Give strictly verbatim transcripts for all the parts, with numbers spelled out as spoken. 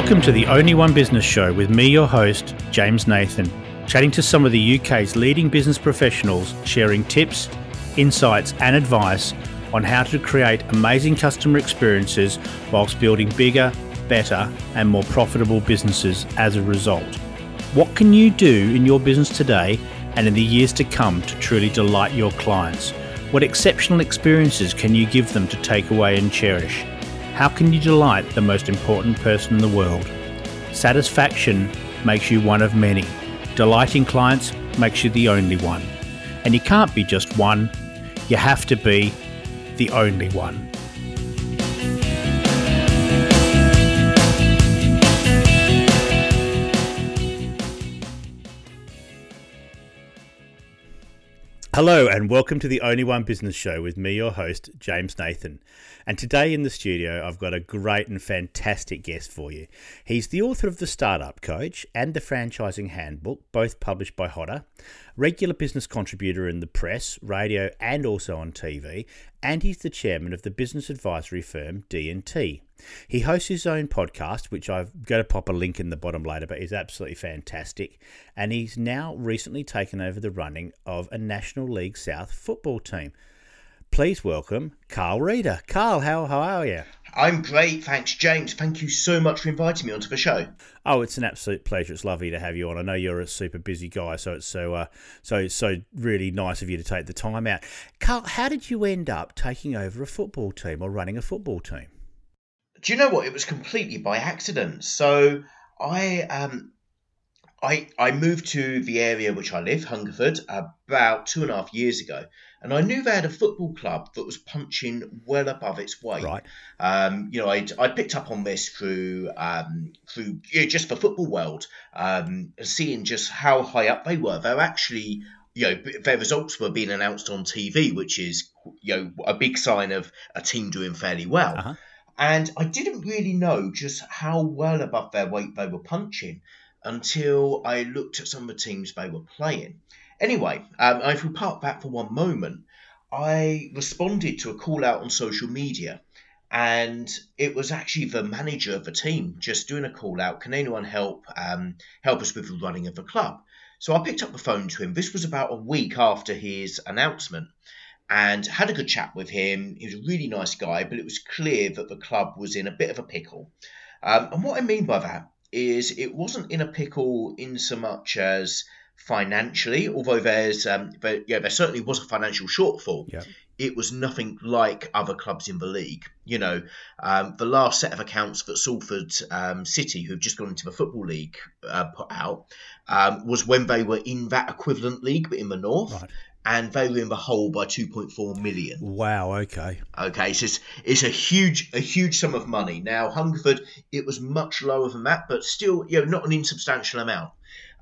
Welcome to the Only One Business Show with me, your host, James Nathan, chatting to some of the U K's leading business professionals, sharing tips, insights and advice on how to create amazing customer experiences whilst building bigger, better and more profitable businesses as a result. What can you do in your business today and in the years to come to truly delight your clients? What exceptional experiences can you give them to take away and cherish? How can you delight the most important person in the world? Satisfaction makes you one of many. Delighting clients makes you the only one. And you can't be just one, you have to be the only one. Hello and welcome to the Only One Business Show with me, your host, James Nathan. And today in the studio, I've got a great and fantastic guest for you. He's the author of The Startup Coach and The Franchising Handbook, both published by Hodder, regular business contributor in the press, radio and also on T V, and he's the chairman of the business advisory firm D and T. He hosts his own podcast, which I've got to pop a link in the bottom later, but is absolutely fantastic. And he's now recently taken over the running of a National League South football team. Please welcome Carl Reader. Carl, how, how are you? I'm great, thanks, James. Thank you so much for inviting me onto the show. Oh, it's an absolute pleasure. It's lovely to have you on. I know you're a super busy guy, so it's so uh, so so really nice of you to take the time out. Carl, how did you end up taking over a football team or running a football team? Do you know what? It was completely by accident. So I um, I I moved to the area which I live, Hungerford, about two and a half years ago, and I knew they had a football club that was punching well above its weight. Right. Um, you know, I I picked up on this through um through you know, just the football world, um, seeing just how high up they were. They're actually. You know, their results were being announced on T V, which is you know a big sign of a team doing fairly well. Uh-huh. And I didn't really know just how well above their weight they were punching until I looked at some of the teams they were playing. Anyway, um, if we park back for one moment, I responded to a call out on social media, and it was actually the manager of the team just doing a call out. Can anyone help um, help us with the running of the club? So I picked up the phone to him. This was about a week after his announcement. And had a good chat with him. He was a really nice guy, but it was clear that the club was in a bit of a pickle. Um, and what I mean by that is it wasn't in a pickle in so much as financially, although there's um, there, yeah, there certainly was a financial shortfall. Yeah. It was nothing like other clubs in the league. You know, um, the last set of accounts that Salford um, City, who've just gone into the Football League, uh, put out, um, was when they were in that equivalent league, but in the north. Right. And they were in the hole by two point four million. Wow, okay. Okay, so it's, it's a huge a huge sum of money. Now, Hungerford, it was much lower than that, but still, you know, not an insubstantial amount.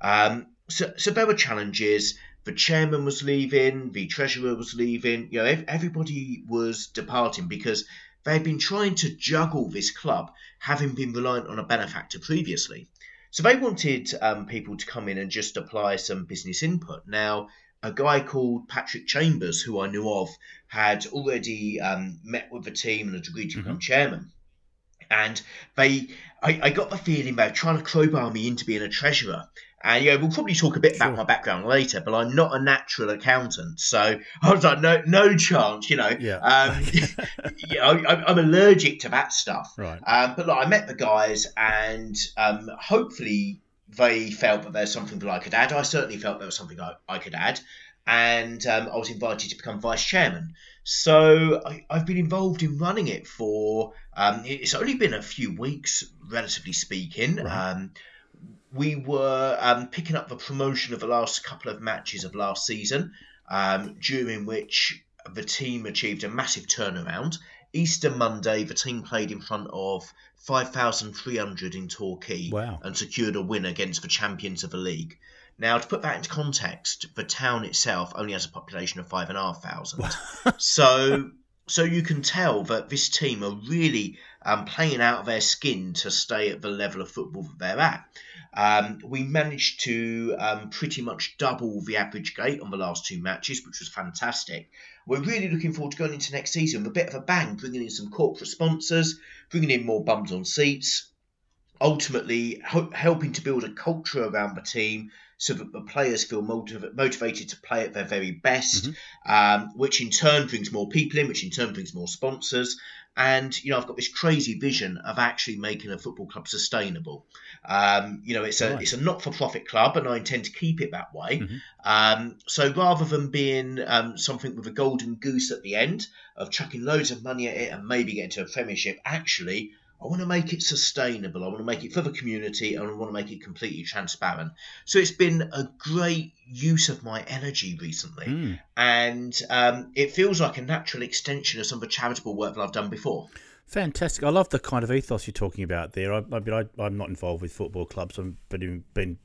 Um, so, so there were challenges. The chairman was leaving. The treasurer was leaving. You know, everybody was departing because they had been trying to juggle this club, having been reliant on a benefactor previously. So they wanted um, people to come in and just apply some business input. Now, a guy called Patrick Chambers, who I knew of, had already um, met with the team and agreed to become mm-hmm. chairman. And they, I, I got the feeling they were trying to crowbar me into being a treasurer. And yeah, we'll probably talk a bit sure. about my background later, but I'm not a natural accountant, so I was like, no, no chance, you know. Yeah. Um, you know, I, I'm allergic to that stuff. Right. Um, but like, I met the guys, and um, hopefully. They felt that there's something that I could add. I certainly felt there was something I, I could add. And um, I was invited to become vice chairman. So I, I've been involved in running it for, um, it's only been a few weeks, relatively speaking. Right. Um, we were um, picking up the promotion of the last couple of matches of last season, um, during which the team achieved a massive turnaround. Easter Monday, the team played in front of five thousand three hundred in Torquay. Wow. And secured a win against the champions of the league. Now, to put that into context, the town itself only has a population of five thousand five hundred. so, so you can tell that this team are really um, playing out of their skin to stay at the level of football that they're at. Um, we managed to um, pretty much double the average gate on the last two matches, which was fantastic. We're really looking forward to going into next season with a bit of a bang, bringing in some corporate sponsors, bringing in more bums on seats, ultimately ho- helping to build a culture around the team so that the players feel motiv- motivated to play at their very best, mm-hmm. um, which in turn brings more people in, which in turn brings more sponsors. And, you know, I've got this crazy vision of actually making a football club sustainable. Um, you know, it's a, right. it's a not-for-profit club, and I intend to keep it that way. Mm-hmm. Um, so rather than being um, something with a golden goose at the end of chucking loads of money at it and maybe getting to a premiership, actually, I want to make it sustainable. I want to make it for the community, and I want to make it completely transparent. So it's been a great use of my energy recently. Mm. And um, it feels like a natural extension of some of the charitable work that I've done before. Fantastic. I love the kind of ethos you're talking about there. I, I mean, I, I'm not involved with football clubs. I've been, been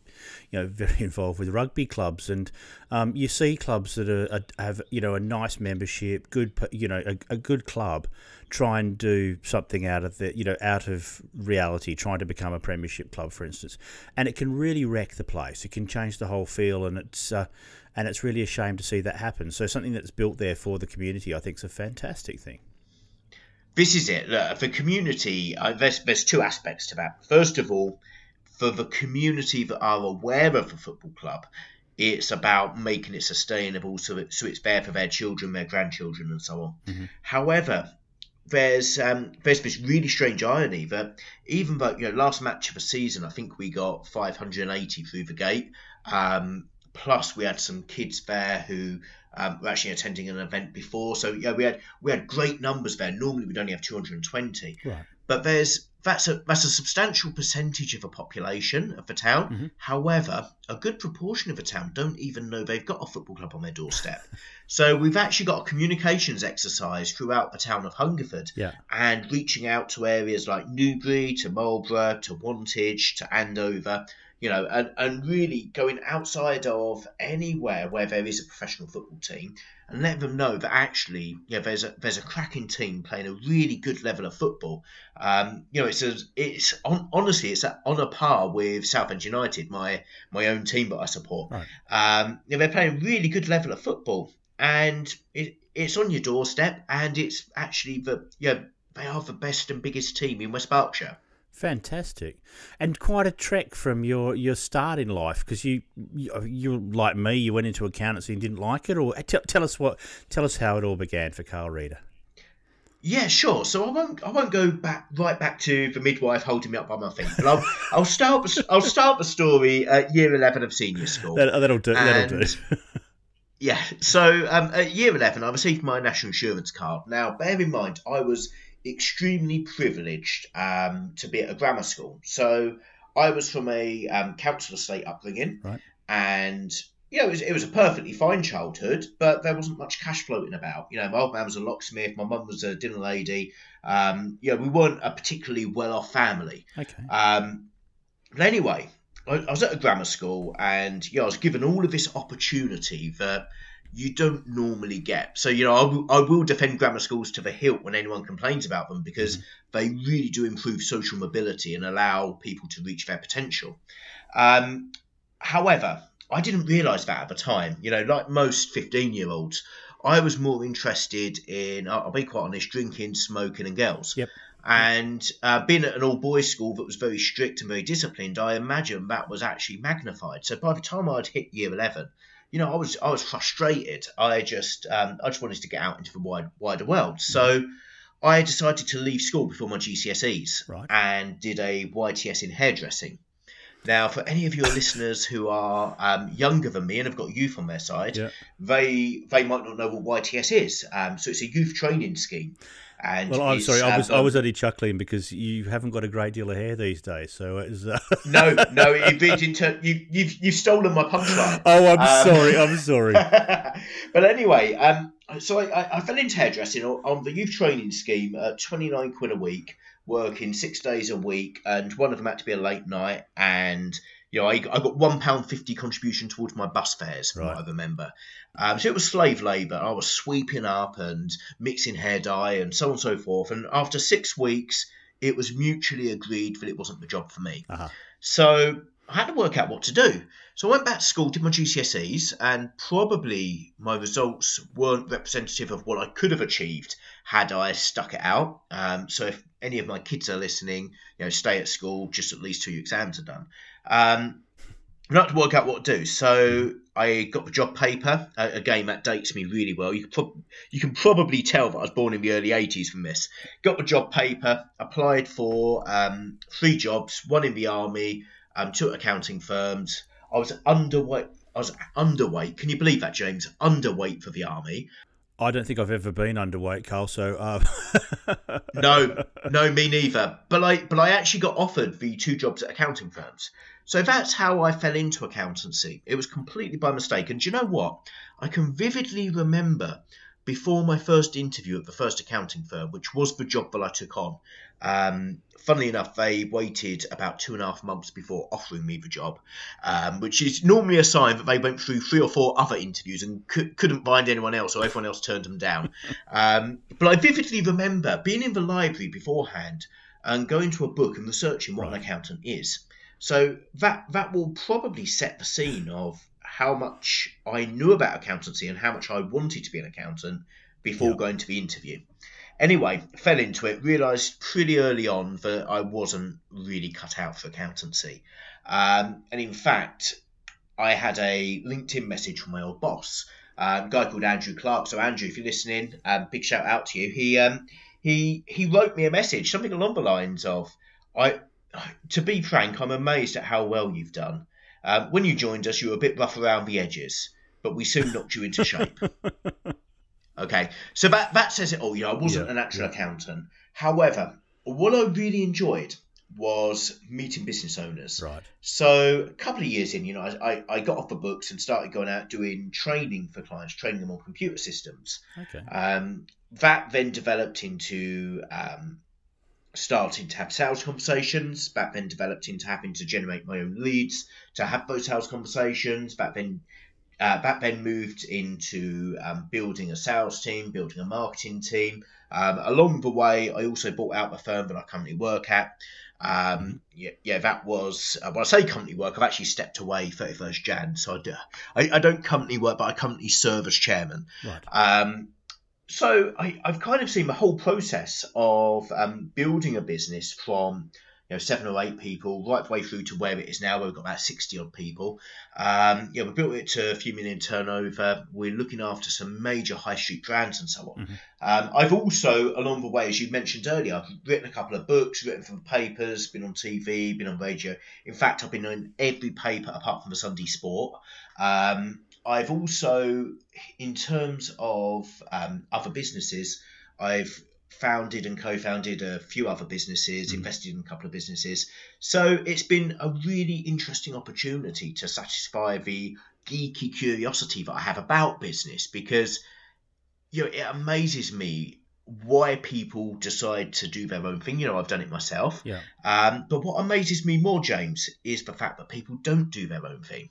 you know, very involved with rugby clubs. And um, you see clubs that are, are, have, you know, a nice membership, good, you know, a, a good club, try and do something out of the, you know, out of reality, trying to become a premiership club, for instance. And it can really wreck the place. It can change the whole feel, and it's... Uh, and it's really a shame to see that happen. So something that's built there for the community, I think, is a fantastic thing. This is it. Look, for community, uh, there's, there's two aspects to that. First of all, for the community that are aware of the football club, it's about making it sustainable so, it, so it's there for their children, their grandchildren, and so on. Mm-hmm. However, there's um, there's this really strange irony that even though, you know, last match of the season, I think we got five hundred eighty through the gate, um, plus we had some kids there who... Um, we're actually attending an event before, so yeah, we had we had great numbers there. Normally, we'd only have two hundred twenty, right. But there's that's a that's a substantial percentage of the population of the town. Mm-hmm. However, a good proportion of the town don't even know they've got a football club on their doorstep. So we've actually got a communications exercise throughout the town of Hungerford, yeah. and reaching out to areas like Newbury, to Marlborough, to Wantage, to Andover. You know, and, and really going outside of anywhere where there is a professional football team and let them know that actually, you know, there's a there's a cracking team playing a really good level of football. Um, you know, it's a, it's on, honestly it's a, on a par with Southend United, my my own team that I support. Right. Um, you know, they're playing a really good level of football, and it, it's on your doorstep, and it's actually the you know, they are the best and biggest team in West Berkshire. Fantastic, and quite a trek from your, your start in life, because you, you you like me, you went into accountancy and didn't like it. Or t- tell us what tell us how it all began for Carl Reader. Yeah, sure. So I won't I won't go back right back to the midwife holding me up by my feet. But I'll I'll start I'll start the story at year eleven of senior school. That, that'll do. And that'll do. Yeah. So um, at year eleven, I received my national insurance card. Now, bear in mind, I was extremely privileged um, to be at a grammar school. So I was from a um, council estate upbringing, right. and you know, it was, it was a perfectly fine childhood, but there wasn't much cash floating about. You know, my old man was a locksmith, my mum was a dinner lady. Um, you know, we weren't a particularly well-off family. Okay. Um, but anyway, I, I was at a grammar school, and you know, I was given all of this opportunity that you don't normally get. So, you know, I, w- I will defend grammar schools to the hilt when anyone complains about them, because they really do improve social mobility and allow people to reach their potential. Um, however, I didn't realise that at the time. You know, like most fifteen-year-olds, I was more interested in, I'll be quite honest, drinking, smoking and girls. Yep. And uh, being at an all-boys school that was very strict and very disciplined, I imagine that was actually magnified. So by the time I'd hit year eleven... You know, I was I was frustrated. I just um, I just wanted to get out into the wide wider world. So I decided to leave school before my G C S Es, right. and did a Y T S in hairdressing. Now, for any of your listeners who are um, younger than me and have got youth on their side, yeah. they they might not know what Y T S is. Um, so it's a youth training scheme. And well, I'm sorry, I was um, I was only chuckling because you haven't got a great deal of hair these days. So it's uh... no, no, you've been inter- you, you've you've stolen my punchline. Oh, I'm um, sorry, I'm sorry. But anyway, um, so I, I fell into hairdressing on the youth training scheme at twenty-nine quid a week, working six days a week, and one of them had to be a late night. And you know, I, I got one pound fifty contribution towards my bus fares, from right. what I remember. Um, so it was slave labour. I was sweeping up and mixing hair dye and so on and so forth. And after six weeks, it was mutually agreed that it wasn't the job for me. Uh-huh. So I had to work out what to do. So I went back to school, did my G C S Es, and probably my results weren't representative of what I could have achieved had I stuck it out. Um, so if any of my kids are listening, you know, stay at school, just at least two exams are done. Um, I had to work out what to do. So I got the job paper. Uh, again, that dates me really well. You can, prob- you can probably tell that I was born in the early eighties from this. Got the job paper, applied for um, three jobs, one in the army, um, two at accounting firms. I was underweight. I was underweight. Can you believe that, James? Underweight for the army. I don't think I've ever been underweight, Carl. So uh... no, no, me neither. But I, but I actually got offered the two jobs at accounting firms. So that's how I fell into accountancy. It was completely by mistake. And do you know what? I can vividly remember before my first interview at the first accounting firm, which was the job that I took on. Um, funnily enough, they waited about two and a half months before offering me the job, um, which is normally a sign that they went through three or four other interviews and c- couldn't find anyone else, or everyone else turned them down. Um, but I vividly remember being in the library beforehand and going to a book and researching what right. an accountant is. So that that will probably set the scene of how much I knew about accountancy and how much I wanted to be an accountant before yeah. going to the interview. Anyway, fell into it, realised pretty early on that I wasn't really cut out for accountancy. Um, and in fact, I had a LinkedIn message from my old boss, um, a guy called Andrew Clark. So Andrew, if you're listening, um, big shout out to you. He um, he he wrote me a message, something along the lines of, I. To be frank, I'm amazed at how well you've done. Um, when you joined us, you were a bit rough around the edges, but we soon knocked you into shape. Okay, so that, that says it all. You know, I wasn't yeah, an actual yeah. accountant. However, what I really enjoyed was meeting business owners. Right. So a couple of years in, you know, I, I got off the books and started going out doing training for clients, training them on computer systems. Okay. Um, that then developed into... Um, starting to have sales conversations, that then developed into having to generate my own leads, to have those sales conversations, that then uh, that then moved into um, building a sales team, building a marketing team. Um, along the way, I also bought out the firm that I currently work at. Um, yeah, yeah, that was, uh, when I say company work, I've actually stepped away thirty-first of January, so I, do, I, I don't company work, but I currently serve as chairman. Right. Um, So I, I've kind of seen the whole process of um, building a business from, you know, seven or eight people right the way through to where it is now, where we've got about sixty odd people. Um, yeah, we built it to a few million turnover. We're looking after some major high street brands and so on. Mm-hmm. Um, I've also, along the way, as you mentioned earlier, I've written a couple of books, written for papers, been on T V, been on radio. In fact, I've been on every paper apart from the Sunday Sport. Um, I've also, in terms of um, other businesses, I've founded and co-founded a few other businesses, mm-hmm. invested in a couple of businesses. So it's been a really interesting opportunity to satisfy the geeky curiosity that I have about business, because, you know, it amazes me why people decide to do their own thing. You know, I've done it myself. Yeah. Um, but what amazes me more, James, is the fact that people don't do their own thing.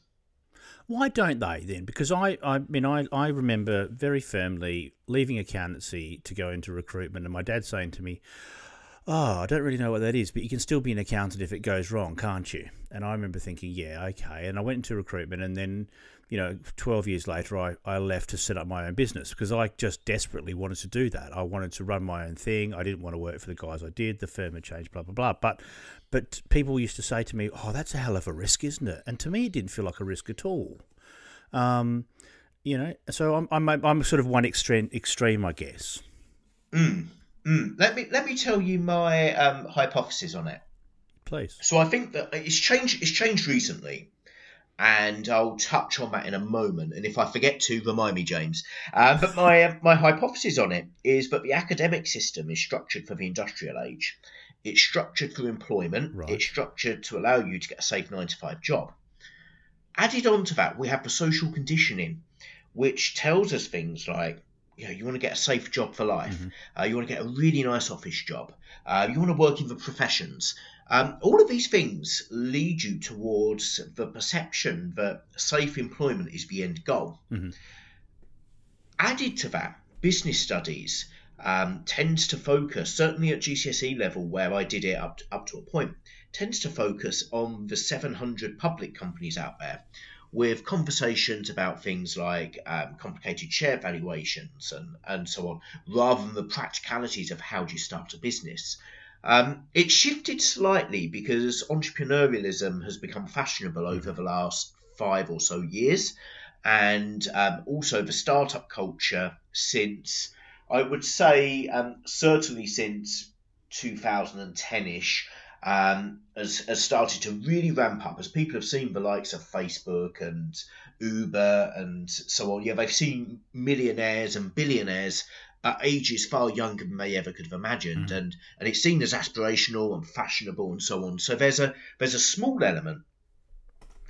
Why don't they then? Because I, I mean, I, I remember very firmly leaving accountancy to go into recruitment, and my dad saying to me, oh, I don't really know what that is, but you can still be an accountant if it goes wrong, can't you? And I remember thinking, yeah, okay. And I went into recruitment, and then, you know, twelve years later, I, I left to set up my own business because I just desperately wanted to do that. I wanted to run my own thing. I didn't want to work for the guys I did. The firm had changed, blah, blah, blah. But But people used to say to me, oh, that's a hell of a risk, isn't it? And to me, it didn't feel like a risk at all. Um, you know, so I'm I'm I'm sort of one extreme, extreme I guess. Mm, mm. Let me let me tell you my um, hypothesis on it. Please. So I think that it's changed, it's changed recently, and I'll touch on that in a moment. And if I forget to, remind me, James. Uh, but my, my hypothesis on it is that the academic system is structured for the industrial age. It's structured for employment. Right. It's structured to allow you to get a safe nine to five job. Added on to that, we have the social conditioning, which tells us things like, you know, you want to get a safe job for life. Mm-hmm. Uh, you want to get a really nice office job. Uh, you want to work in the professions. Um, all of these things lead you towards the perception that safe employment is the end goal. Mm-hmm. Added to that, business studies Um, tends to focus, certainly at G C S E level, where I did it up to, up to a point, tends to focus on the seven hundred public companies out there, with conversations about things like um, complicated share valuations and, and so on, rather than the practicalities of how do you start a business. Um, it shifted slightly because entrepreneurialism has become fashionable over the last five or so years, and um, also the startup culture since, I would say, um, certainly since two thousand ten-ish, Um, has, has started to really ramp up as people have seen the likes of Facebook and Uber and so on. Yeah, they've seen millionaires and billionaires at ages far younger than they ever could have imagined, mm. and and it's seen as aspirational and fashionable and so on. So there's a there's a small element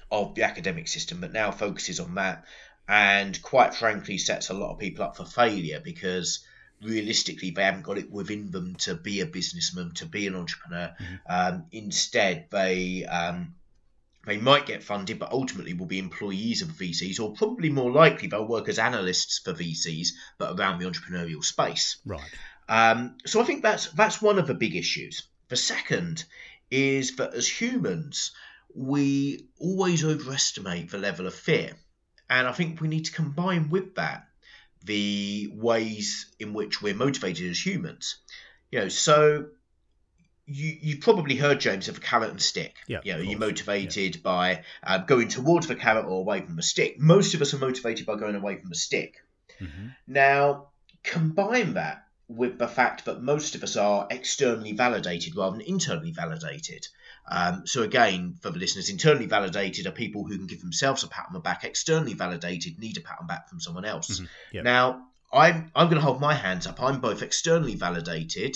of the academic system that now focuses on that, and quite frankly sets a lot of people up for failure, because realistically they haven't got it within them to be a businessman, to be an entrepreneur. Mm-hmm. Um, instead they um, they might get funded, but ultimately will be employees of V Cs, or probably more likely they'll work as analysts for V Cs, but around the entrepreneurial space. Right. Um, so I think that's that's one of the big issues. The second is that as humans, we always overestimate the level of fear. And I think we need to combine with that the ways in which we're motivated as humans. You know, so you you probably heard, James, of carrot and stick. Yeah, you know, you're motivated yeah. by uh, going towards the carrot or away from the stick. Most of us are motivated by going away from the stick. Mm-hmm. Now, combine that with the fact that most of us are externally validated rather than internally validated. Um, so again, for the listeners, internally validated are people who can give themselves a pat on the back. Externally validated need a pat on the back from someone else. Mm-hmm. Yep. Now, I'm I'm going to hold my hands up. I'm both externally validated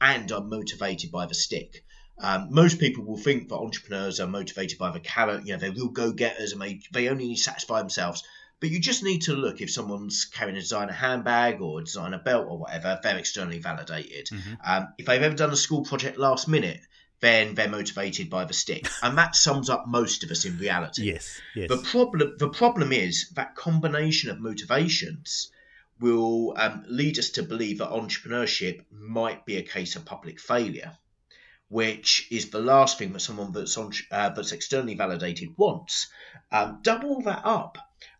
and I'm motivated by the stick. Um, most people will think that entrepreneurs are motivated by the carrot. You know, they're real go-getters and they, they only need to satisfy themselves. But you just need to look, if someone's carrying a designer handbag or a designer belt or whatever, they're externally validated. Mm-hmm. Um, if they've ever done a school project last minute, then they're motivated by the stick. And that sums up most of us in reality. Yes, yes. The problem, the problem is that combination of motivations will um, lead us to believe that entrepreneurship might be a case of public failure, which is the last thing that someone that's, on, uh, that's externally validated wants. Um, double that up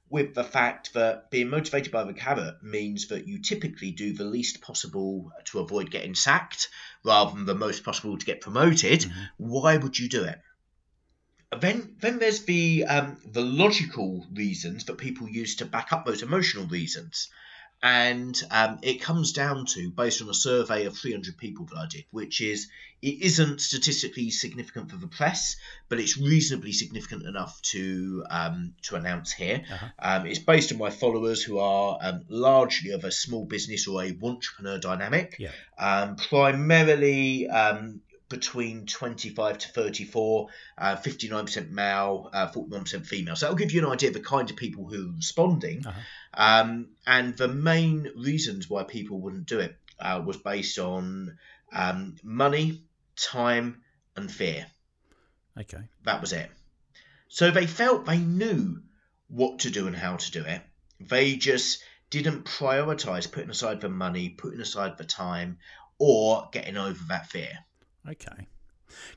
with the fact that being motivated by the carrot means that you typically do the least possible to avoid getting sacked rather than the most possible to get promoted. Mm-hmm. Why would you do it? Then then there's the um, the logical reasons that people use to back up those emotional reasons. And um, it comes down to, based on a survey of three hundred people that I did, which is, it isn't statistically significant for the press, but it's reasonably significant enough to um, to announce here. Uh-huh. Um, it's based on my followers who are um, largely of a small business or a wantrepreneur dynamic, yeah. um, primarily um, between twenty-five to thirty-four, uh, fifty-nine percent male, uh, forty-one percent female. So that'll give you an idea of the kind of people who are responding. Uh-huh. Um, and the main reasons why people wouldn't do it uh, was based on um, money, time, and fear. Okay. That was it. So they felt they knew what to do and how to do it. They just didn't prioritise putting aside the money, putting aside the time, or getting over that fear. Okay.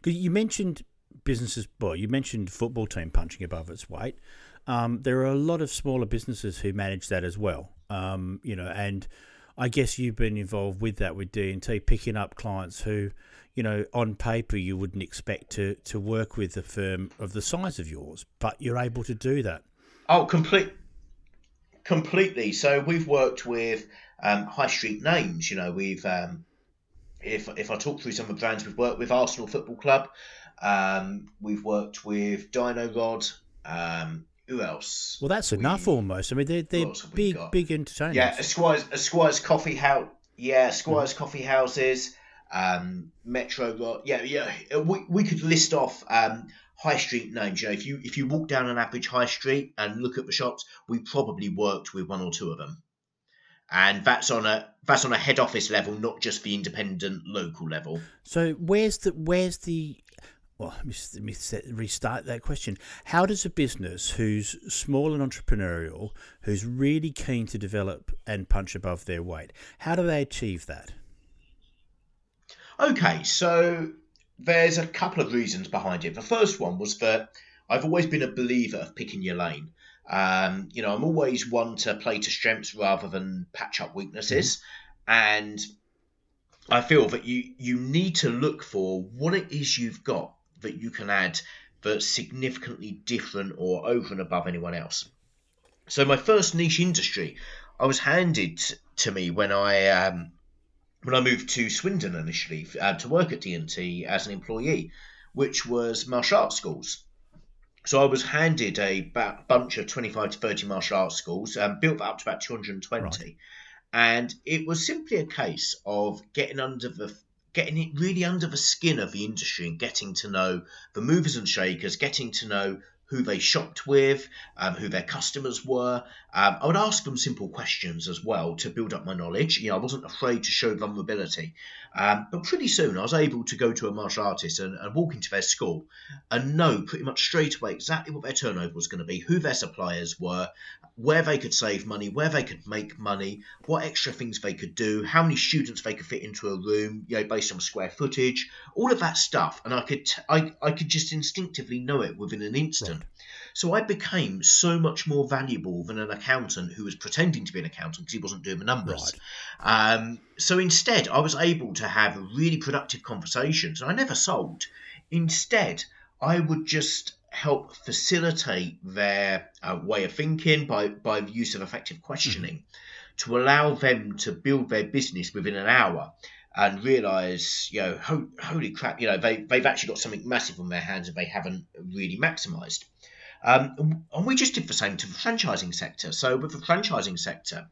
Because you mentioned businesses, well, you mentioned football team punching above its weight. Um, there are a lot of smaller businesses who manage that as well. Um, you know, and I guess you've been involved with that with D and T, picking up clients who, you know, on paper you wouldn't expect to, to work with a firm of the size of yours, but you're able to do that. Oh, complete, completely. So we've worked with um, high street names. You know, we've... Um, If if I talk through some of the brands we've worked with, Arsenal Football Club, um, we've worked with Dino Rod, um, who else? Well, that's we, enough almost. I mean, they're, they're big, big entertainers. Yeah, Esquires, Esquires Coffee House. Yeah, Esquires hmm. Coffee Houses, um, Metro Rod. Yeah, yeah. We we could list off um, high street names. You know, if you if you walk down an average high street and look at the shops, we probably worked with one or two of them. And that's on a that's on a head office level, not just the independent local level. So where's the where's the well? Let me, let me set, restart that question. How does a business who's small and entrepreneurial, who's really keen to develop and punch above their weight, how do they achieve that? Okay, so there's a couple of reasons behind it. The first one was that I've always been a believer of picking your lane. Um, you know, I'm always one to play to strengths rather than patch up weaknesses. And I feel that you, you need to look for what it is you've got that you can add that's significantly different or over and above anyone else. So my first niche industry, I was handed to me when I um, when I moved to Swindon initially uh, to work at D and T as an employee, which was martial arts schools. So I was handed a ba- bunch of twenty-five to thirty martial arts schools, um, built up to about two hundred twenty. Right. And it was simply a case of getting under the getting it really under the skin of the industry and getting to know the movers and shakers, getting to know who they shopped with, um, who their customers were. Um, I would ask them simple questions as well to build up my knowledge. You know, I wasn't afraid to show vulnerability. Um, but pretty soon I was able to go to a martial artist and, and walk into their school and know pretty much straight away exactly what their turnover was going to be, who their suppliers were, where they could save money, where they could make money, what extra things they could do, how many students they could fit into a room, you know, based on square footage, all of that stuff. And I could, t- I, I could just instinctively know it within an instant. So I became so much more valuable than an accountant who was pretending to be an accountant because he wasn't doing the numbers. Right. Um, so instead, I was able to have really productive conversations. And I never sold. Instead, I would just help facilitate their uh, way of thinking by, by the use of effective questioning mm-hmm. to allow them to build their business within an hour and realise, you know, ho- holy crap, you know, they, they've actually got something massive on their hands that they haven't really maximised. Um, and we just did the same to the franchising sector. So with the franchising sector,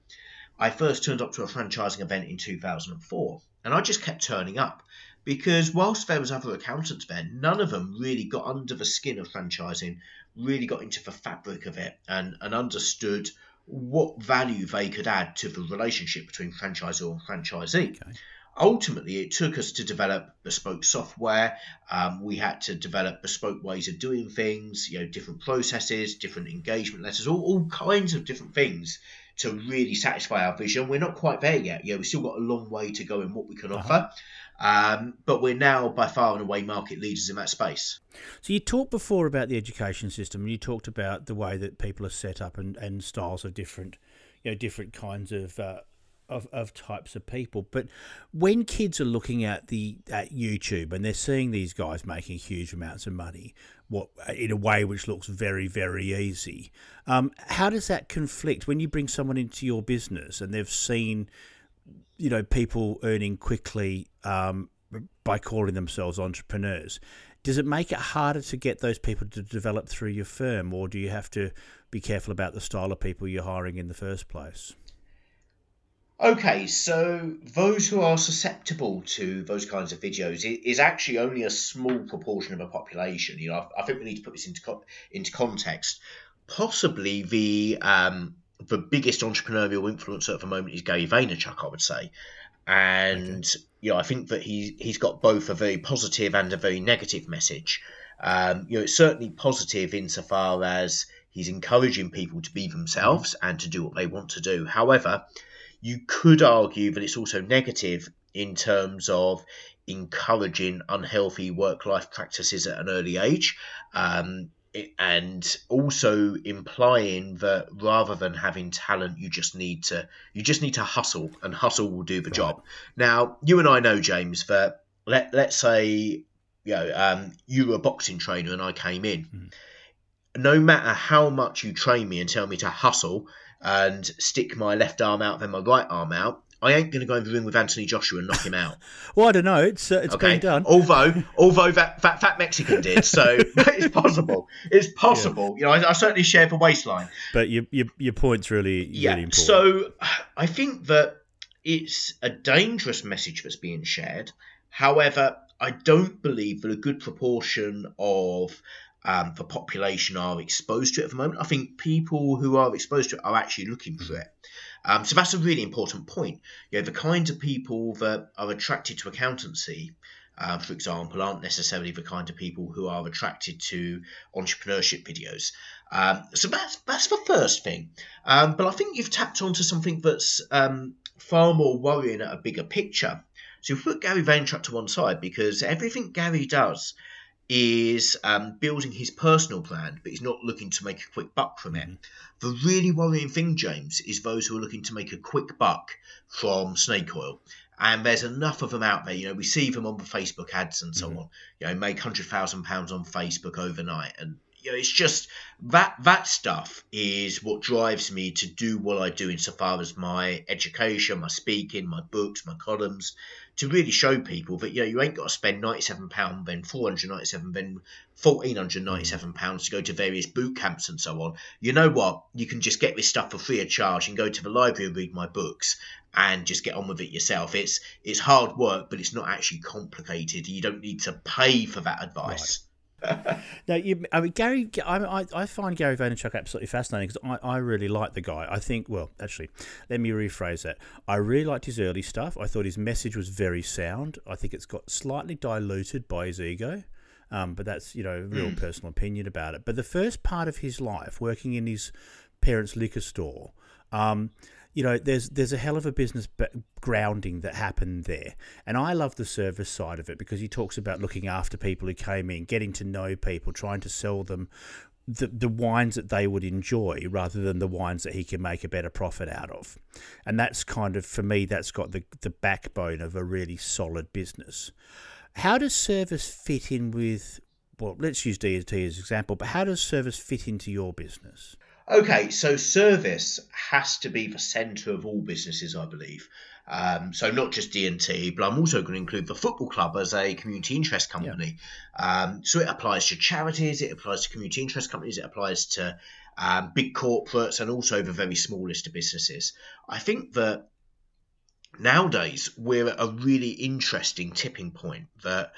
I first turned up to a franchising event in two thousand four, and I just kept turning up because whilst there was other accountants there, none of them really got under the skin of franchising, really got into the fabric of it and, and understood what value they could add to the relationship between franchisor and franchisee. Okay. Ultimately, it took us to develop bespoke software. Um, we had to develop bespoke ways of doing things, you know, different processes, different engagement letters, all, all kinds of different things to really satisfy our vision. We're not quite there yet. You know, we've still got a long way to go in what we can uh-huh. offer. Um, but we're now by far and away market leaders in that space. So you talked before about the education system, and you talked about the way that people are set up and, and styles are different, you know, different kinds of... Uh, Of, of types of people. But when kids are looking at the at YouTube and they're seeing these guys making huge amounts of money, what in a way which looks very, very easy, um, how does that conflict when you bring someone into your business and they've seen, you know, people earning quickly um, by calling themselves entrepreneurs? Does it make it harder to get those people to develop through your firm, or do you have to be careful about the style of people you're hiring in the first place? Okay, so those who are susceptible to those kinds of videos is actually only a small proportion of the population. You know, I think we need to put this into co- into context. Possibly the um, the biggest entrepreneurial influencer at the moment is Gary Vaynerchuk, I would say, and okay. you know, I think that he he's got both a very positive and a very negative message. Um, you know, it's certainly positive insofar as he's encouraging people to be themselves mm-hmm. and to do what they want to do. However, you could argue that it's also negative in terms of encouraging unhealthy work-life practices at an early age, um, and also implying that rather than having talent, you just need to you just need to hustle, and hustle will do the job. Now, you and I know, James, that let let's say you know um, you were a boxing trainer and I came in. Mm. No matter how much you train me and tell me to hustle and stick my left arm out, then my right arm out, I ain't going to go in the ring with Anthony Joshua and knock him out. Well, I don't know. It's uh, it's okay. been done. Although, although that, that fat Mexican did, so it's possible. It's possible. Yeah. You know, I, I certainly share the waistline. But your your, your point's really yeah. really important. So I think that it's a dangerous message that's being shared. However, I don't believe that a good proportion of Um, the population are exposed to it at the moment. I think people who are exposed to it are actually looking for it. Um, so that's a really important point. You know, the kinds of people that are attracted to accountancy uh, for example, aren't necessarily the kind of people who are attracted to entrepreneurship videos. Um, so that's that's the first thing. Um, but I think you've tapped onto something that's um, far more worrying at a bigger picture. So if we put Gary Vaynerchuk to one side, because everything Gary does is um, building his personal brand, but he's not looking to make a quick buck from it. The really worrying thing, James, is those who are looking to make a quick buck from snake oil. And there's enough of them out there. You know, we see them on the Facebook ads and so mm-hmm. on. You know, make one hundred thousand pounds on Facebook overnight. And, you know, it's just that that stuff is what drives me to do what I do insofar as my education, my speaking, my books, my columns, to really show people that, you know, you ain't got to spend ninety-seven pounds, then four hundred ninety-seven pounds, then one thousand four hundred ninety-seven pounds to go to various boot camps and so on. You know what? You can just get this stuff for free of charge and go to the library and read my books and just get on with it yourself. It's it's hard work, but it's not actually complicated. You don't need to pay for that advice. Right. No, you, I mean, Gary, I, I find Gary Vaynerchuk absolutely fascinating because I, I really like the guy. I think, well, actually, let me rephrase that. I really liked his early stuff. I thought his message was very sound. I think it's got slightly diluted by his ego, um, but that's, you know, real mm. personal opinion about it. But the first part of his life, working in his parents' liquor store, um, you know, there's there's a hell of a business grounding that happened there. And I love the service side of it because he talks about looking after people who came in, getting to know people, trying to sell them the, the wines that they would enjoy rather than the wines that he can make a better profit out of. And that's kind of, for me, that's got the, the backbone of a really solid business. How does service fit in with, well, let's use D and T as an example, but how does service fit into your business? Okay, so service has to be the centre of all businesses, I believe. Um, so not just D and T, but I'm also going to include the football club as a community interest company. Yeah. Um, so it applies to charities, it applies to community interest companies, it applies to um, big corporates and also the very smallest of businesses. I think that nowadays we're at a really interesting tipping point that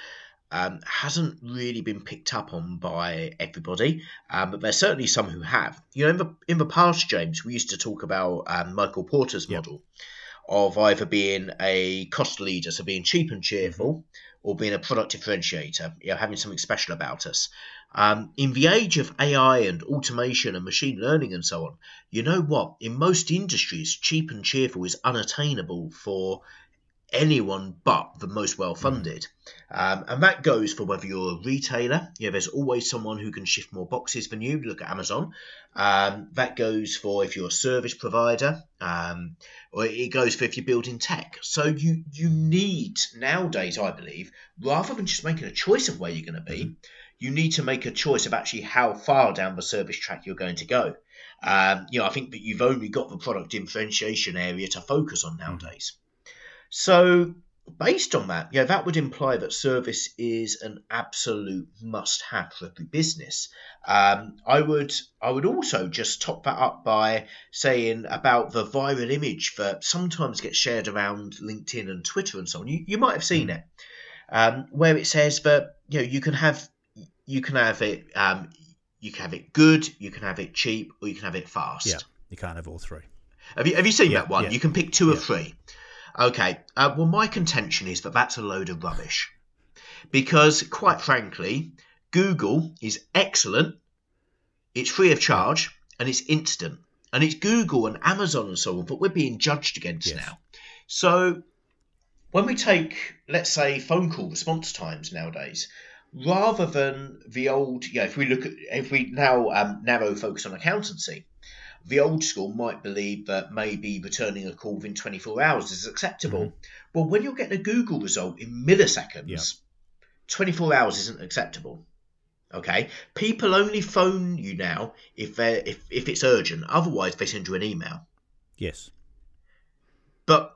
um, hasn't really been picked up on by everybody, um, but there's certainly some who have. You know, in the, in the past, James, we used to talk about um, Michael Porter's yep. model of either being a cost leader, so being cheap and cheerful, mm-hmm. or being a product differentiator, you know, having something special about us. Um, in the age of A I and automation and machine learning and so on, you know what? In most industries, cheap and cheerful is unattainable for anyone but the most well-funded. Um, and that goes for whether you're a retailer. You know, there's always someone who can shift more boxes than you. Look at Amazon. Um, that goes for if you're a service provider, um, or it goes for if you're building tech. So you, you need nowadays, I believe, rather than just making a choice of where you're going to be, you need to make a choice of actually how far down the service track you're going to go. Um, you know, I think that you've only got the product differentiation area to focus on nowadays. So based on that, yeah, that would imply that service is an absolute must-have for every business. Um, I would I would also just top that up by saying about the viral image that sometimes gets shared around LinkedIn and Twitter and so on. You, you might have seen it, um, where it says that, you know, you can have you can have it um, you can have it good, you can have it cheap, or you can have it fast. Yeah, you can't have all three. Have you have you seen yeah, that one? Yeah. You can pick two yeah. or three. Okay, uh, well, my contention is that that's a load of rubbish because, quite frankly, Google is excellent, it's free of charge, and it's instant. And it's Google and Amazon and so on, but we're being judged against yes. now. So when we take, let's say, phone call response times nowadays, rather than the old, you know, if we look at, if we now um, narrow focus on accountancy, the old school might believe that maybe returning a call within twenty-four hours is acceptable. Mm-hmm. Well, when you're getting a Google result in milliseconds, yeah. twenty-four hours isn't acceptable. Okay, people only phone you now if they're if, if it's urgent. Otherwise, they send you an email. Yes. But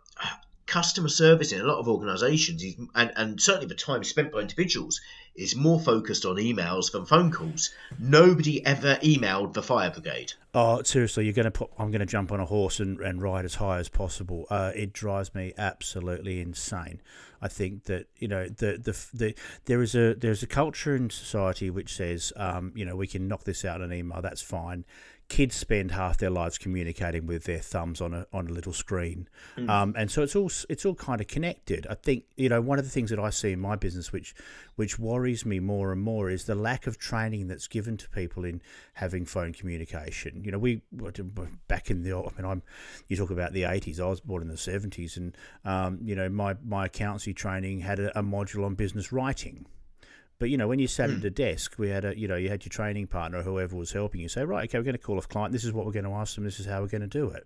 customer service in a lot of organisations, and, and certainly the time spent by individuals, is more focused on emails than phone calls. Nobody ever emailed the fire brigade. Oh, seriously, you're going to put? I'm going to jump on a horse and, and ride as high as possible. Uh, it drives me absolutely insane. I think that, you know, the the, the there is a there's a culture in society which says, um, you know, we can knock this out in an email. That's fine. kids spend half their lives communicating with their thumbs on a on a little screen, mm. um, and so it's all it's all kind of connected. I think, you know, one of the things that I see in my business, which which worries me more and more, is the lack of training that's given to people in having phone communication. You know, we back in the I mean, I'm you talk about the eighties. I was born in the seventies, and um, you know, my my accountancy training had a, a module on business writing. But, you know, when you sat mm. at the desk, we had a, you know, you had your training partner or whoever was helping you say, right, okay, we're going to call a client. This is what we're going to ask them. This is how we're going to do it.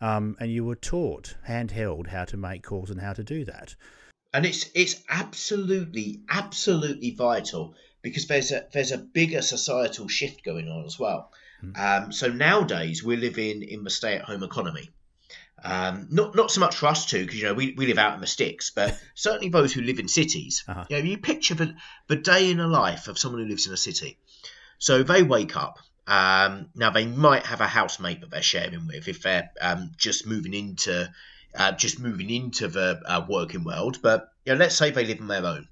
Um, and you were taught, handheld, how to make calls and how to do that. And it's it's absolutely, absolutely vital, because there's a, there's a bigger societal shift going on as well. Mm. Um, so nowadays we're living in the stay-at-home economy. Um, not not so much for us too, because, you know, we, we live out in the sticks, but certainly those who live in cities, uh-huh. you know, you picture the, the day in the life of someone who lives in a city. So they wake up. Um, now, they might have a housemate that they're sharing with if they're um, just moving into uh, just moving into the uh, working world. But, you know, let's say they live on their own.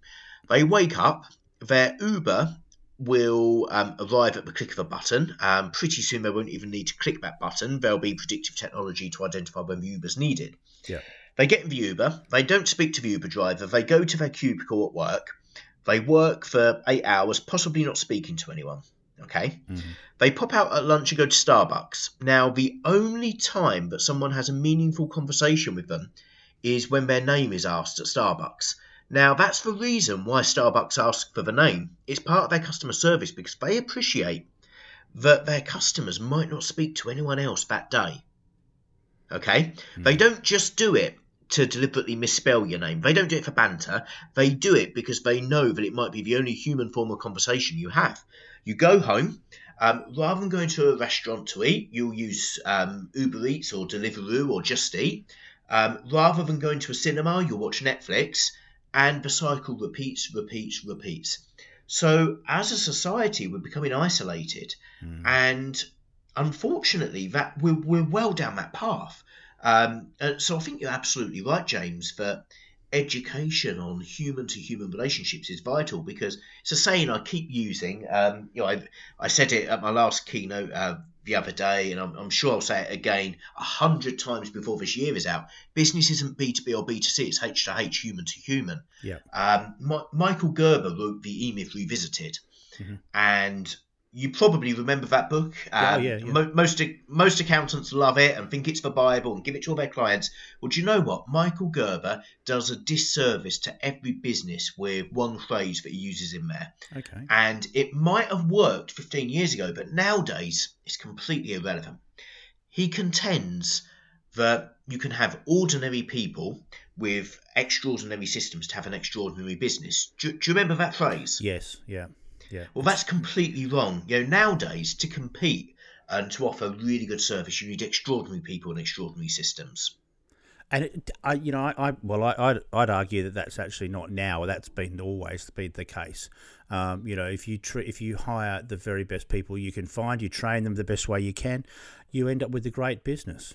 They wake up. Their Uber will um, arrive at the click of a button. Um, pretty soon they won't even need to click that button. There'll be predictive technology to identify when the Uber's needed. Yeah. They get in the Uber. They don't speak to the Uber driver. They go to their cubicle at work. They work for eight hours, possibly not speaking to anyone. Okay. Mm-hmm. They pop out at lunch and go to Starbucks. Now, the only time that someone has a meaningful conversation with them is when their name is asked at Starbucks. Now, that's the reason why Starbucks asks for the name. It's part of their customer service, because they appreciate that their customers might not speak to anyone else that day. Okay? Mm. They don't just do it to deliberately misspell your name. They don't do it for banter. They do it because they know that it might be the only human form of conversation you have. You go home. Um, rather than going to a restaurant to eat, you'll use um, Uber Eats or Deliveroo or Just Eat. Um, rather than going to a cinema, you'll watch Netflix. And the cycle repeats, repeats, repeats. So as a society, we're becoming isolated. Mm. And unfortunately, that we're, we're well down that path. Um, and so I think you're absolutely right, James, that education on human-to-human relationships is vital, because it's a saying I keep using. Um, you know, I, I said it at my last keynote uh, the other day, and I'm, I'm sure I'll say it again a hundred times before this year is out. Business isn't B to B or B to C, it's H to H, human to human. Yeah. Um, Ma- Michael Gerber wrote The E-Myth Revisited, mm-hmm. and you probably remember that book. Um, yeah, yeah, yeah. Mo- most most accountants love it and think it's the Bible and give it to all their clients. Well, do you know what? Michael Gerber does a disservice to every business with one phrase that he uses in there. Okay. And it might have worked fifteen years ago, but nowadays it's completely irrelevant. He contends that you can have ordinary people with extraordinary systems to have an extraordinary business. Do, do you remember that phrase? Yes, yeah. Yeah. Well, that's completely wrong. You know, nowadays, to compete and to offer really good service, you need extraordinary people and extraordinary systems. And it, I, you know, I, I well, I, I'd, I'd argue that that's actually not now. That's been always been the case. Um, you know, if you tr- if you hire the very best people you can find, you train them the best way you can, you end up with a great business.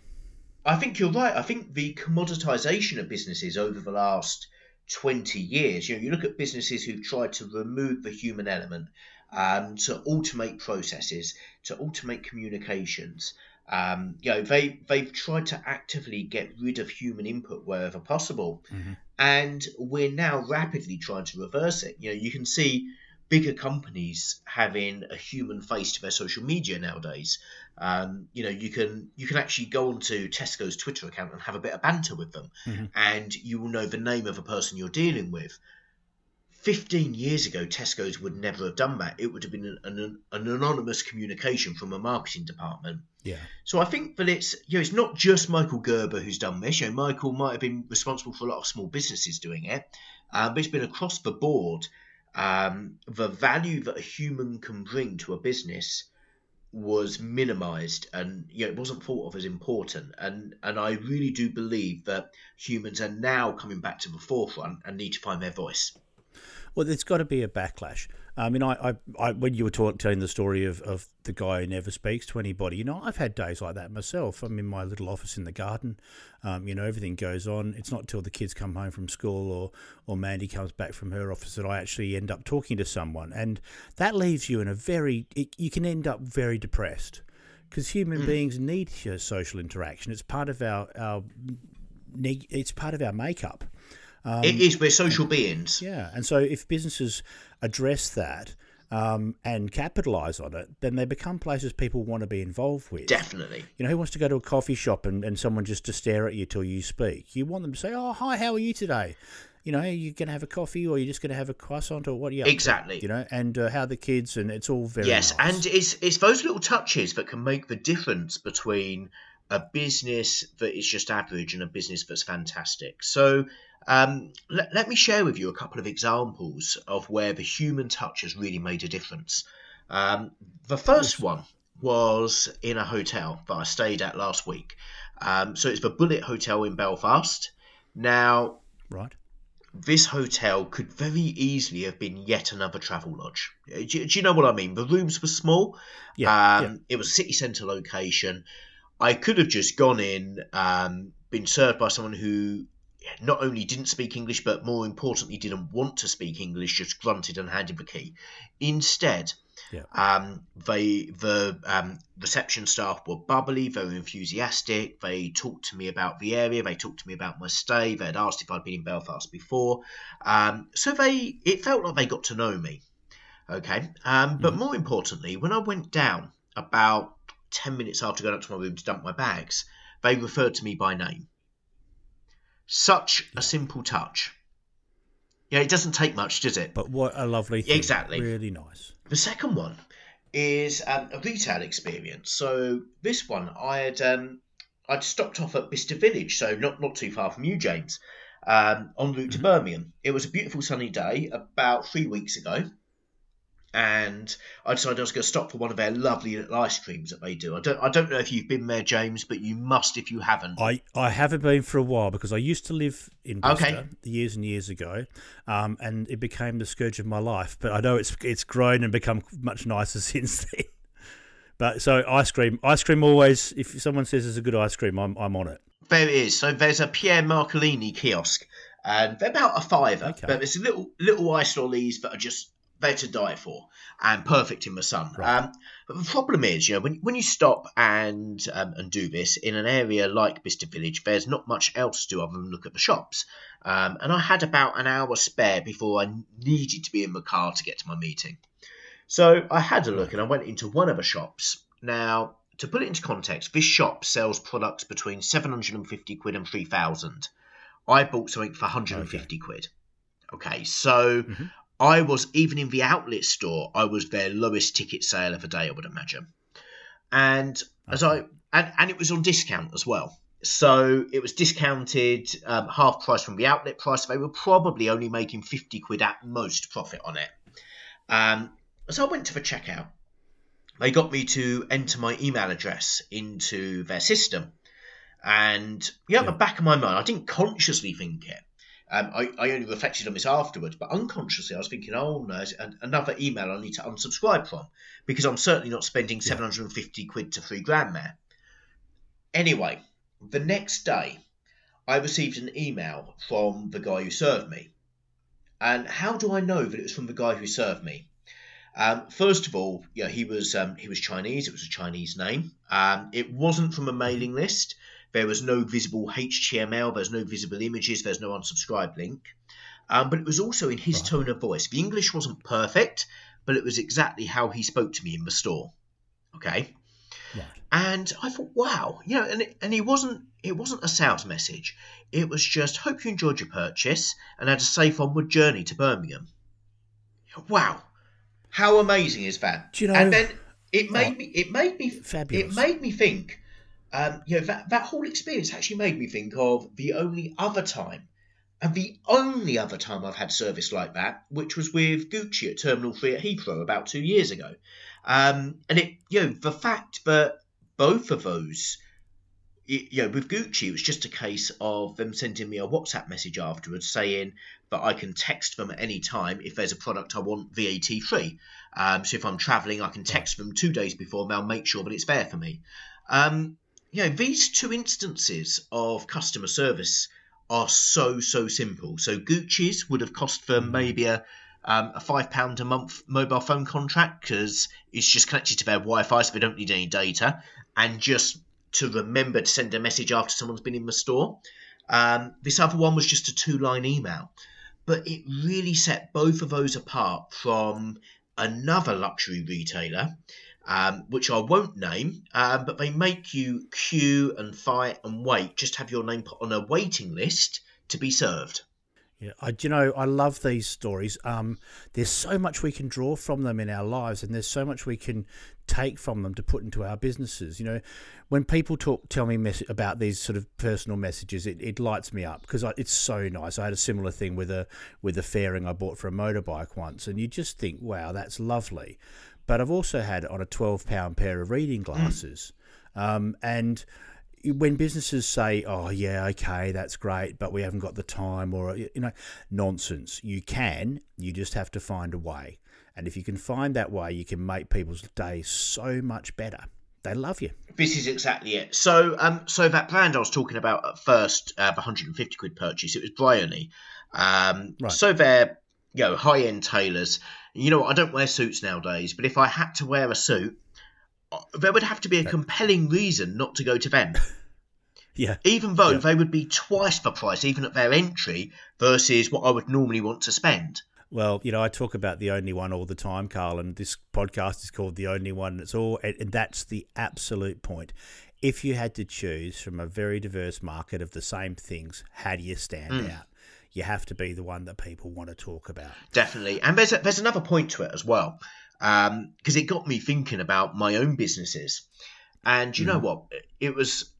I think you're right. I think the commoditization of businesses over the last twenty years, you know, you look at businesses who've tried to remove the human element, um, to automate processes, to automate communications. Um, you know, they, they've tried to actively get rid of human input wherever possible. Mm-hmm. And we're now rapidly trying to reverse it. You know, you can see bigger companies having a human face to their social media nowadays. Um, you know, you can you can actually go onto Tesco's Twitter account and have a bit of banter with them, mm-hmm. and you will know the name of a person you're dealing with. fifteen years ago, Tesco's would never have done that. It would have been an, an, an anonymous communication from a marketing department. Yeah. So I think that it's, you know, it's not just Michael Gerber who's done this. You know, Michael might have been responsible for a lot of small businesses doing it, uh, but it's been across the board. Um, the value that a human can bring to a business was minimized, and, you know, it wasn't thought of as important. And, and I really do believe that humans are now coming back to the forefront and need to find their voice. Well, there's got to be a backlash. I mean, I, I, I when you were talk, telling the story of, of the guy who never speaks to anybody, you know, I've had days like that myself. I'm in my little office in the garden. Um, you know, everything goes on. It's not till the kids come home from school or, or Mandy comes back from her office that I actually end up talking to someone. And that leaves you in a very – you can end up very depressed. because human mm. beings need social interaction. It's part of our, our it's part of our makeup. Um, it is. We're social beings. Yeah, and so if businesses address that um, and capitalise on it, then they become places people want to be involved with. Definitely. You know, who wants to go to a coffee shop and, and someone just to stare at you till you speak? You want them to say, "Oh, hi, how are you today? You know, are you going to have a coffee or are you just going to have a croissant or what are you up to?" Exactly. You know, and uh, how are the kids, and it's all very Yes, nice. And it's it's those little touches that can make the difference between a business that is just average and a business that's fantastic. So um, let, let me share with you a couple of examples of where the human touch has really made a difference. Um, the first one was in a hotel that I stayed at last week. Um, so it's the Bullet Hotel in Belfast. Now, right. This hotel could very easily have been yet another travel lodge. Do, do you know what I mean? The rooms were small. Yeah, um, yeah. It was a city centre location. I could have just gone in, um, been served by someone who not only didn't speak English, but more importantly, didn't want to speak English, just grunted and handed the key. Instead, yeah. um, they the um, reception staff were bubbly, they were enthusiastic, they talked to me about the area, they talked to me about my stay, they had asked if I'd been in Belfast before. Um, so they it felt like they got to know me. Okay, um, but mm. more importantly, when I went down about ten minutes after going up to my room to dump my bags, they referred to me by name. Such a simple touch. Yeah, it doesn't take much, does it? But what a lovely thing. Exactly. Really nice. The second one is um, a retail experience. So this one, I had um, I'd stopped off at Bicester Village, so not, not too far from you, James, um, en route mm-hmm. to Birmingham. It was a beautiful sunny day about three weeks ago. And I decided I was going to stop for one of their lovely little ice creams that they do. I don't I don't know if you've been there, James, but you must if you haven't. I, I haven't been for a while because I used to live in Bicester okay. years and years ago, um, and it became the scourge of my life. But I know it's it's grown and become much nicer since then. But so ice cream, ice cream always, if someone says there's a good ice cream, I'm I'm on it. There it is. So there's a Pierre Marcolini kiosk, and they're about a fiver, okay. but there's little, little ice lollies that are just there to die for and perfect in the sun. Right. Um, but the problem is, you know, when when you stop and um, and do this in an area like Bicester Village, there's not much else to do other than look at the shops. Um, and I had about an hour spare before I needed to be in the car to get to my meeting. So I had a look and I went into one of the shops. Now, to put it into context, this shop sells products between seven hundred fifty quid and three thousand. I bought something for one hundred fifty okay. quid. Okay, so mm-hmm. I was, even in the outlet store, I was their lowest ticket sale of the day, I would imagine. And as I and, and it was on discount as well. So it was discounted um, half price from the outlet price. They were probably only making fifty quid at most profit on it. Um, so I went to the checkout. They got me to enter my email address into their system. And yeah, yeah. the back of my mind, I didn't consciously think it. Um, I, I only reflected on this afterwards, but unconsciously I was thinking, oh no, another email I need to unsubscribe from because I'm certainly not spending yeah. seven hundred fifty quid to three grand there. Anyway, the next day I received an email from the guy who served me. And how do I know that it was from the guy who served me? Um, first of all, yeah, he was um, he was Chinese. It was a Chinese name. Um, it wasn't from a mailing list. There was no visible H T M L, there's no visible images, there's no unsubscribe link. Um, but it was also in his right. tone of voice. The English wasn't perfect, but it was exactly how he spoke to me in the store. Okay? Right. And I thought, wow. You know, and it, and it wasn't it wasn't a sales message. It was just, hope you enjoyed your purchase and had a safe onward journey to Birmingham. Wow. How amazing is that? Do you know, and then it made oh, me it made me fabulous. It made me think. Um, you know, that, that whole experience actually made me think of the only other time, and the only other time I've had service like that, which was with Gucci at Terminal three at Heathrow about two years ago. Um, and it, you know, the fact that both of those, it, you know, with Gucci, it was just a case of them sending me a WhatsApp message afterwards saying that I can text them at any time if there's a product I want V A T free. Um, so if I'm travelling, I can text them two days before and they'll make sure that it's there for me. Um, You know, these two instances of customer service are so, so simple. So Gucci's would have cost them maybe a, um, a five pounds a month mobile phone contract because it's just connected to their Wi-Fi, so they don't need any data, and just to remember to send a message after someone's been in the store. Um, this other one was just a two-line email. But it really set both of those apart from another luxury retailer, um, which I won't name, um, but they make you queue and fight and wait, just have your name put on a waiting list to be served. Yeah, I, you know, I love these stories. Um, there's so much we can draw from them in our lives, and there's so much we can take from them to put into our businesses. You know, when people talk, tell me mes- about these sort of personal messages, it, it lights me up because it's so nice. I had a similar thing with a with a fairing I bought for a motorbike once, and you just think, wow, that's lovely. But I've also had on a twelve pound pair of reading glasses, mm. um, and. When businesses say, oh, yeah, okay, that's great, but we haven't got the time, or, you know, nonsense. You can, you just have to find a way. And if you can find that way, you can make people's day so much better. They love you. This is exactly it. So um, so that brand I was talking about at first, uh, the one hundred fifty quid purchase, it was Bryony. Um, right. So they're, you know, high-end tailors. You know what, I don't wear suits nowadays, but if I had to wear a suit, there would have to be a compelling reason not to go to them. Yeah. Even though yeah. they would be twice the price, even at their entry, versus what I would normally want to spend. Well, you know, I talk about the only one all the time, Carl, and this podcast is called The Only One. It's all, and that's the absolute point. If you had to choose from a very diverse market of the same things, how do you stand mm. out? You have to be the one that people want to talk about. Definitely. And there's a, there's another point to it as well. Um, because it got me thinking about my own businesses, and you mm. know what? It was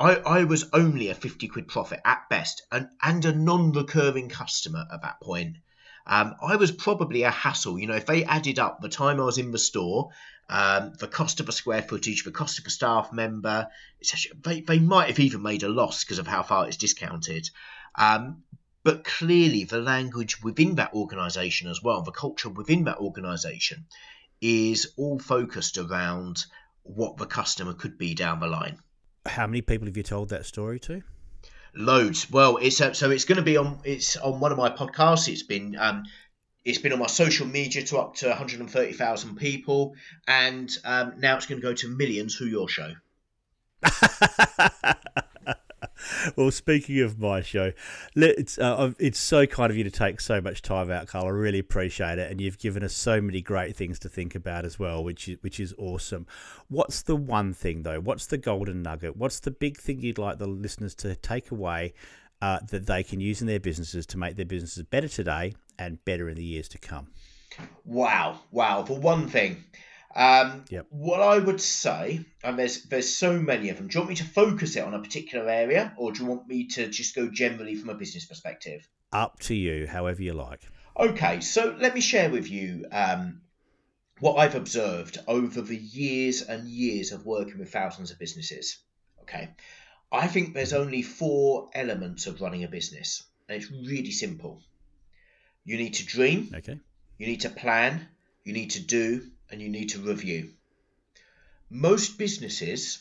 I, I was only a fifty quid profit at best, and and a non-recurring customer at that point. Um, I was probably a hassle. You know, if they added up the time I was in the store, um, the cost of a square footage, the cost of a staff member, they they might have even made a loss because of how far it's discounted. Um, But clearly the language within that organisation as well, the culture within that organisation is all focused around what the customer could be down the line. How many people have you told that story to? Loads. Well, it's uh, so it's going to be on it's on one of my podcasts. It's been um, it's been on my social media to up to one hundred thirty thousand people. And um, now it's going to go to millions through your show. Well, speaking of my show, it's uh, it's so kind of you to take so much time out, Carl. I really appreciate it, and you've given us so many great things to think about as well, which is, which is awesome. What's the one thing though? What's the golden nugget? What's the big thing you'd like the listeners to take away uh, that they can use in their businesses to make their businesses better today and better in the years to come? Wow, wow! For one thing. Um, yep. What I would say, and there's there's so many of them. Do you want me to focus it on a particular area, or do you want me to just go generally from a business perspective? Up to you, however you like. Okay, so let me share with you um, what I've observed over the years and years of working with thousands of businesses. Okay, I think there's only four elements of running a business, and it's really simple. You need to dream. Okay. You need to plan. You need to do. And you need to review. Most businesses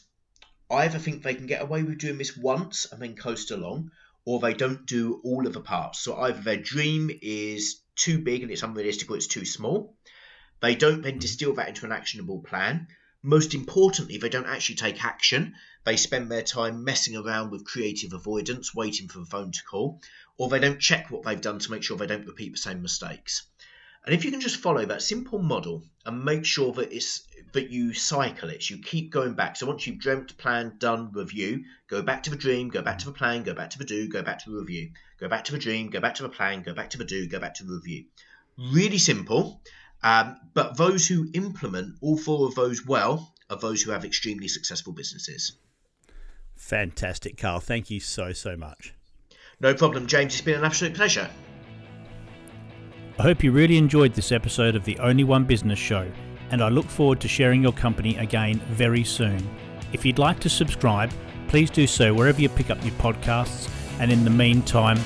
either think they can get away with doing this once and then coast along, or they don't do all of the parts. So either their dream is too big and it's unrealistic, or it's too small. They don't then distill that into an actionable plan. Most importantly, they don't actually take action. They spend their time messing around with creative avoidance, waiting for the phone to call, or they don't check what they've done to make sure they don't repeat the same mistakes. And if you can just follow that simple model and make sure that it's that you cycle it, so you keep going back. So once you've dreamt, planned, done, review, go back to the dream, go back to the plan, go back to the do, go back to the review, go back to the dream, go back to the plan, go back to the do, go back to the review. Really simple, um, but those who implement all four of those well are those who have extremely successful businesses. Fantastic, Carl. Thank you so, so much. No problem, James. It's been an absolute pleasure. I hope you really enjoyed this episode of the Only One Business Show, and I look forward to sharing your company again very soon. If you'd like to subscribe, please do so wherever you pick up your podcasts, and in the meantime,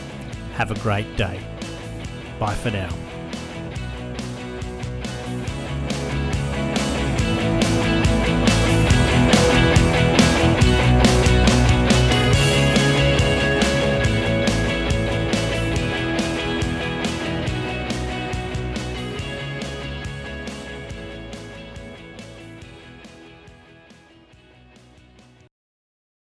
have a great day. Bye for now.